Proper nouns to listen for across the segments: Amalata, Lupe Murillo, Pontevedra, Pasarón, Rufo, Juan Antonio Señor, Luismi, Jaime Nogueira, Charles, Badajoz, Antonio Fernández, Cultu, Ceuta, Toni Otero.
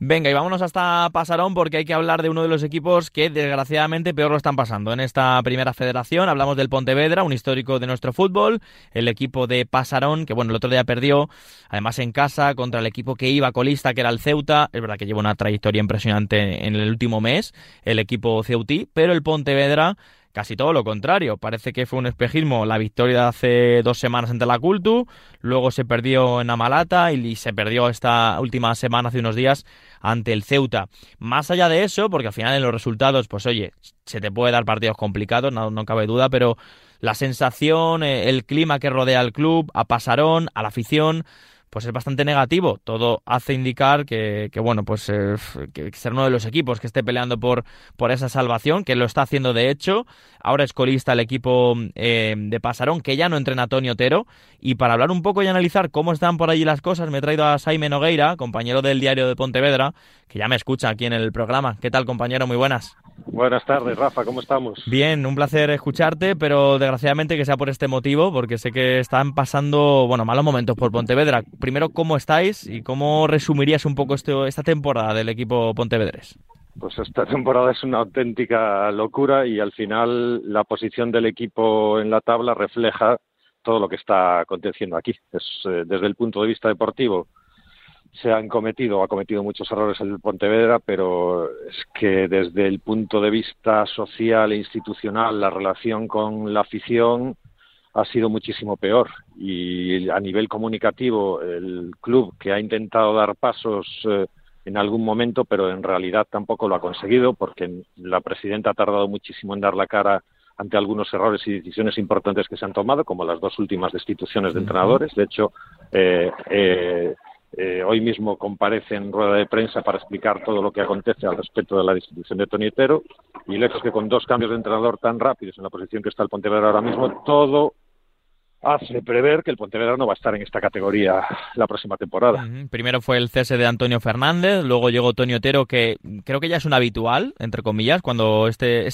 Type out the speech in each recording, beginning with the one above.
Venga, y vámonos hasta Pasarón porque hay que hablar de uno de los equipos que desgraciadamente peor lo están pasando en esta primera federación. Hablamos del Pontevedra, un histórico de nuestro fútbol, el equipo de Pasarón, que bueno, el otro día perdió, además en casa, contra el equipo que iba colista, que era el Ceuta. Es verdad que lleva una trayectoria impresionante en el último mes, el equipo ceutí, pero el Pontevedra casi todo lo contrario. Parece que fue un espejismo la victoria de hace 2 semanas ante la Cultu, luego se perdió en Amalata y se perdió esta última semana, hace unos días, ante el Ceuta. Más allá de eso, porque al final en los resultados, pues oye, se te puede dar partidos complicados, no cabe duda, pero la sensación, el clima que rodea al club, a Pasarón, a la afición, pues es bastante negativo. Todo hace indicar que bueno, pues que ser uno de los equipos que esté peleando por esa salvación, que lo está haciendo de hecho. Ahora es colista el equipo de Pasarón, que ya no entrena Toni Otero. Y para hablar un poco y analizar cómo están por allí las cosas, me he traído a Jaime Nogueira, compañero del Diario de Pontevedra, que ya me escucha aquí en el programa. ¿Qué tal, compañero? Muy buenas. Buenas tardes, Rafa. ¿Cómo estamos? Bien, un placer escucharte, pero desgraciadamente que sea por este motivo, porque sé que están pasando, bueno, malos momentos por Pontevedra. Primero, ¿cómo estáis y cómo resumirías un poco esta temporada del equipo pontevedrés? Pues esta temporada es una auténtica locura y al final la posición del equipo en la tabla refleja todo lo que está aconteciendo aquí. Desde el punto de vista deportivo ha cometido muchos errores el Pontevedra, pero es que desde el punto de vista social e institucional la relación con la afición ha sido muchísimo peor, y a nivel comunicativo el club, que ha intentado dar pasos en algún momento, pero en realidad tampoco lo ha conseguido, porque la presidenta ha tardado muchísimo en dar la cara ante algunos errores y decisiones importantes que se han tomado, como las 2 últimas destituciones de entrenadores. De hecho, hoy mismo comparece en rueda de prensa para explicar todo lo que acontece al respecto de la destitución de Toni Otero, y lejos que con 2 cambios de entrenador tan rápidos en la posición que está el Pontevedra ahora mismo, todo hace prever que el Pontevedra no va a estar en esta categoría la próxima temporada. Primero fue el cese de Antonio Fernández, luego llegó Toni Otero, que creo que ya es un habitual, entre comillas, cuando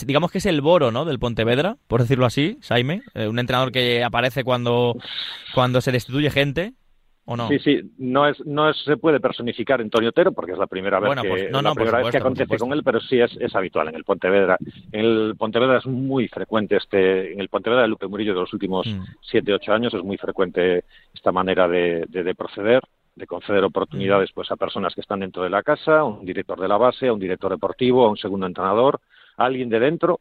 digamos que es el Boro, ¿no?, del Pontevedra, por decirlo así, Jaime, un entrenador que aparece cuando se destituye gente. ¿O no? Sí, no se puede personificar en Toni Otero porque es la primera vez que acontece con él, pero sí es habitual en el Pontevedra. En el Pontevedra es muy frecuente en el Pontevedra de Lupe Murillo de los últimos 7-8 años es muy frecuente esta manera de proceder, de conceder oportunidades pues a personas que están dentro de la casa, a un director de la base, a un director deportivo, a un segundo entrenador, a alguien de dentro,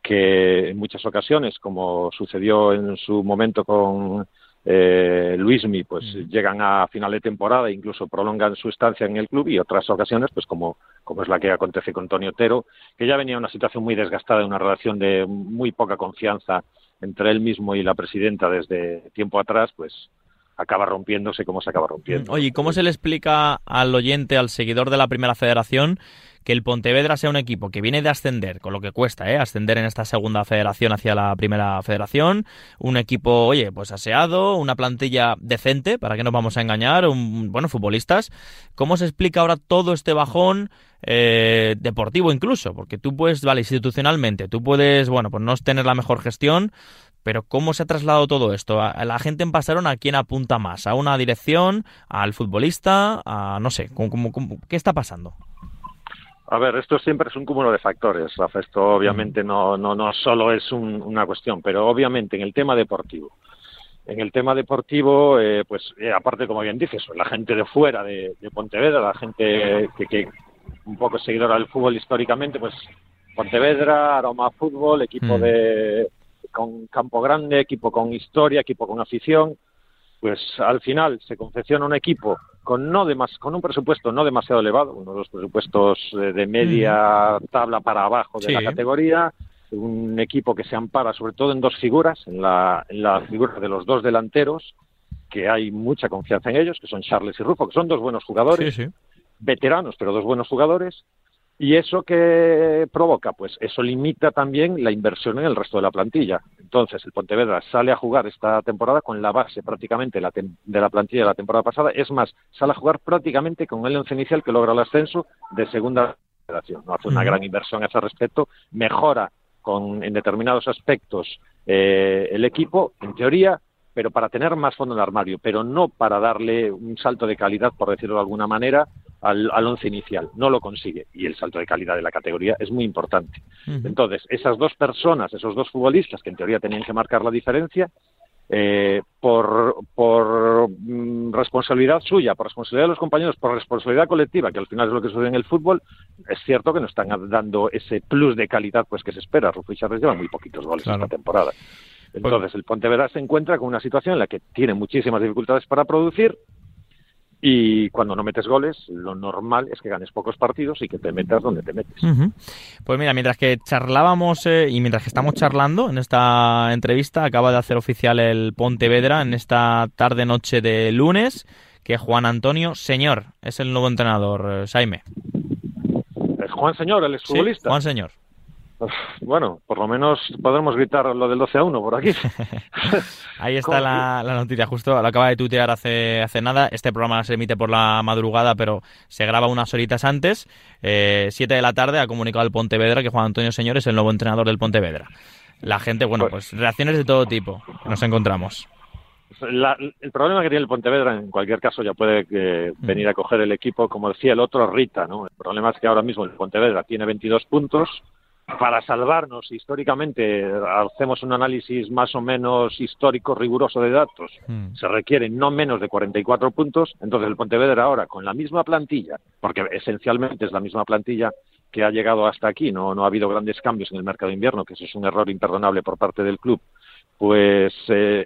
que en muchas ocasiones, como sucedió en su momento con Luismi, pues llegan a final de temporada e incluso prolongan su estancia en el club, y otras ocasiones, pues como es la que acontece con Toni Otero, que ya venía una situación muy desgastada, una relación de muy poca confianza entre él mismo y la presidenta desde tiempo atrás, pues acaba rompiéndose como se acaba rompiendo. Oye, ¿cómo se le explica al oyente, al seguidor de la Primera Federación, que el Pontevedra sea un equipo que viene de ascender, con lo que cuesta, ascender en esta segunda federación hacia la Primera Federación, un equipo, oye, pues aseado, una plantilla decente, para que nos vamos a engañar, futbolistas? ¿Cómo se explica ahora todo este bajón deportivo incluso? Porque tú puedes, institucionalmente, tú puedes, pues no tener la mejor gestión, pero ¿cómo se ha trasladado todo esto? ¿A la gente en Pasarón a quién apunta más? ¿A una dirección? ¿Al futbolista? ¿Qué está pasando? A ver, esto siempre es un cúmulo de factores, Rafa. Esto obviamente no solo es una cuestión, pero obviamente en el tema deportivo. En el tema deportivo, aparte, como bien dices, la gente de fuera de Pontevedra, la gente que un poco es seguidora del fútbol históricamente, pues Pontevedra, aroma a fútbol, equipo con campo grande, equipo con historia, equipo con afición, pues al final se confecciona un equipo con un presupuesto no demasiado elevado, uno de los presupuestos de media tabla para abajo de la categoría, un equipo que se ampara sobre todo en 2 figuras, en la figura de los 2 delanteros, que hay mucha confianza en ellos, que son Charles y Rufo, que son 2 buenos jugadores, veteranos, pero 2 buenos jugadores. ¿Y eso qué provoca? Pues eso limita también la inversión en el resto de la plantilla. Entonces, el Pontevedra sale a jugar esta temporada con la base prácticamente de la plantilla de la temporada pasada. Es más, sale a jugar prácticamente con el once inicial que logra el ascenso de segunda federación. Hace una gran inversión a ese respecto, mejora en determinados aspectos el equipo, en teoría, pero para tener más fondo en el armario, pero no para darle un salto de calidad, por decirlo de alguna manera, al once inicial, no lo consigue, y el salto de calidad de la categoría es muy importante. Entonces, esas dos personas, esos dos futbolistas que en teoría tenían que marcar la diferencia, por responsabilidad suya, por responsabilidad de los compañeros, por responsabilidad colectiva, que al final es lo que sucede en el fútbol, es cierto que no están dando ese plus de calidad pues que se espera. Rufo y Charles llevan muy poquitos goles esta temporada. Entonces, el Pontevedra se encuentra con una situación en la que tiene muchísimas dificultades para producir, y cuando no metes goles, lo normal es que ganes pocos partidos y que te metas donde te metes. Pues mira, mientras que charlábamos y mientras que estamos charlando en esta entrevista, acaba de hacer oficial el Pontevedra en esta tarde-noche de lunes, que Juan Antonio Señor es el nuevo entrenador, Jaime. Juan Señor, el exfutbolista. Sí, Juan Señor. Bueno, por lo menos podremos gritar lo del 12-1 por aquí. Ahí está la noticia, justo lo acaba de tuitear hace nada. Este programa se emite por la madrugada, pero se graba unas horitas antes. 7 de la tarde ha comunicado el Pontevedra que Juan Antonio Señor es el nuevo entrenador del Pontevedra. La gente, bueno, pues reacciones de todo tipo que nos encontramos. El problema que tiene el Pontevedra, en cualquier caso, ya puede venir a coger el equipo, como decía el otro Rita, ¿no? El problema es que ahora mismo el Pontevedra tiene 22 puntos. Para salvarnos históricamente, hacemos un análisis más o menos histórico, riguroso de datos. Se requieren no menos de 44 puntos. Entonces el Pontevedra ahora, con la misma plantilla, porque esencialmente es la misma plantilla que ha llegado hasta aquí, no ha habido grandes cambios en el mercado de invierno, que eso es un error imperdonable por parte del club, pues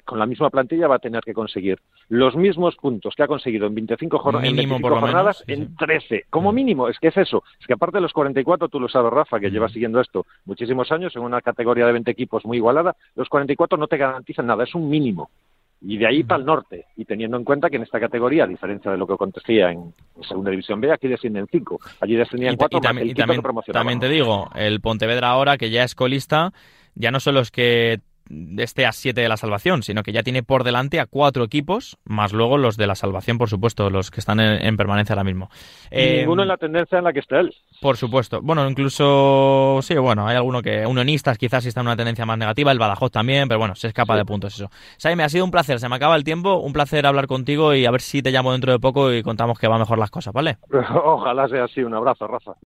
con la misma plantilla va a tener que conseguir los mismos puntos que ha conseguido en 25 jornadas, mínimo, en 25 por lo jornadas menos, sí. En 13, como mínimo, es que es eso, es que aparte de los 44, tú lo sabes, Rafa, que llevas siguiendo esto muchísimos años, en una categoría de 20 equipos muy igualada, los 44 no te garantizan nada, es un mínimo. Y de ahí para el norte, y teniendo en cuenta que en esta categoría, a diferencia de lo que acontecía en Segunda División B, aquí descienden 5, allí descendían 4, el quinto que promocionaba. También te digo, el Pontevedra ahora, que ya es colista, ya no son los que esté a 7 de la salvación, sino que ya tiene por delante a 4 equipos, más luego los de la salvación, por supuesto, los que están en permanencia ahora mismo. Ninguno en la tendencia en la que está él. Por supuesto. Bueno, incluso, sí, bueno, hay alguno que, unionistas quizás sí está en una tendencia más negativa, el Badajoz también, pero bueno, se escapa de puntos eso. Jaime, ha sido un placer, se me acaba el tiempo, un placer hablar contigo y a ver si te llamo dentro de poco y contamos que va mejor las cosas, ¿vale? Ojalá sea así, un abrazo, Rafa.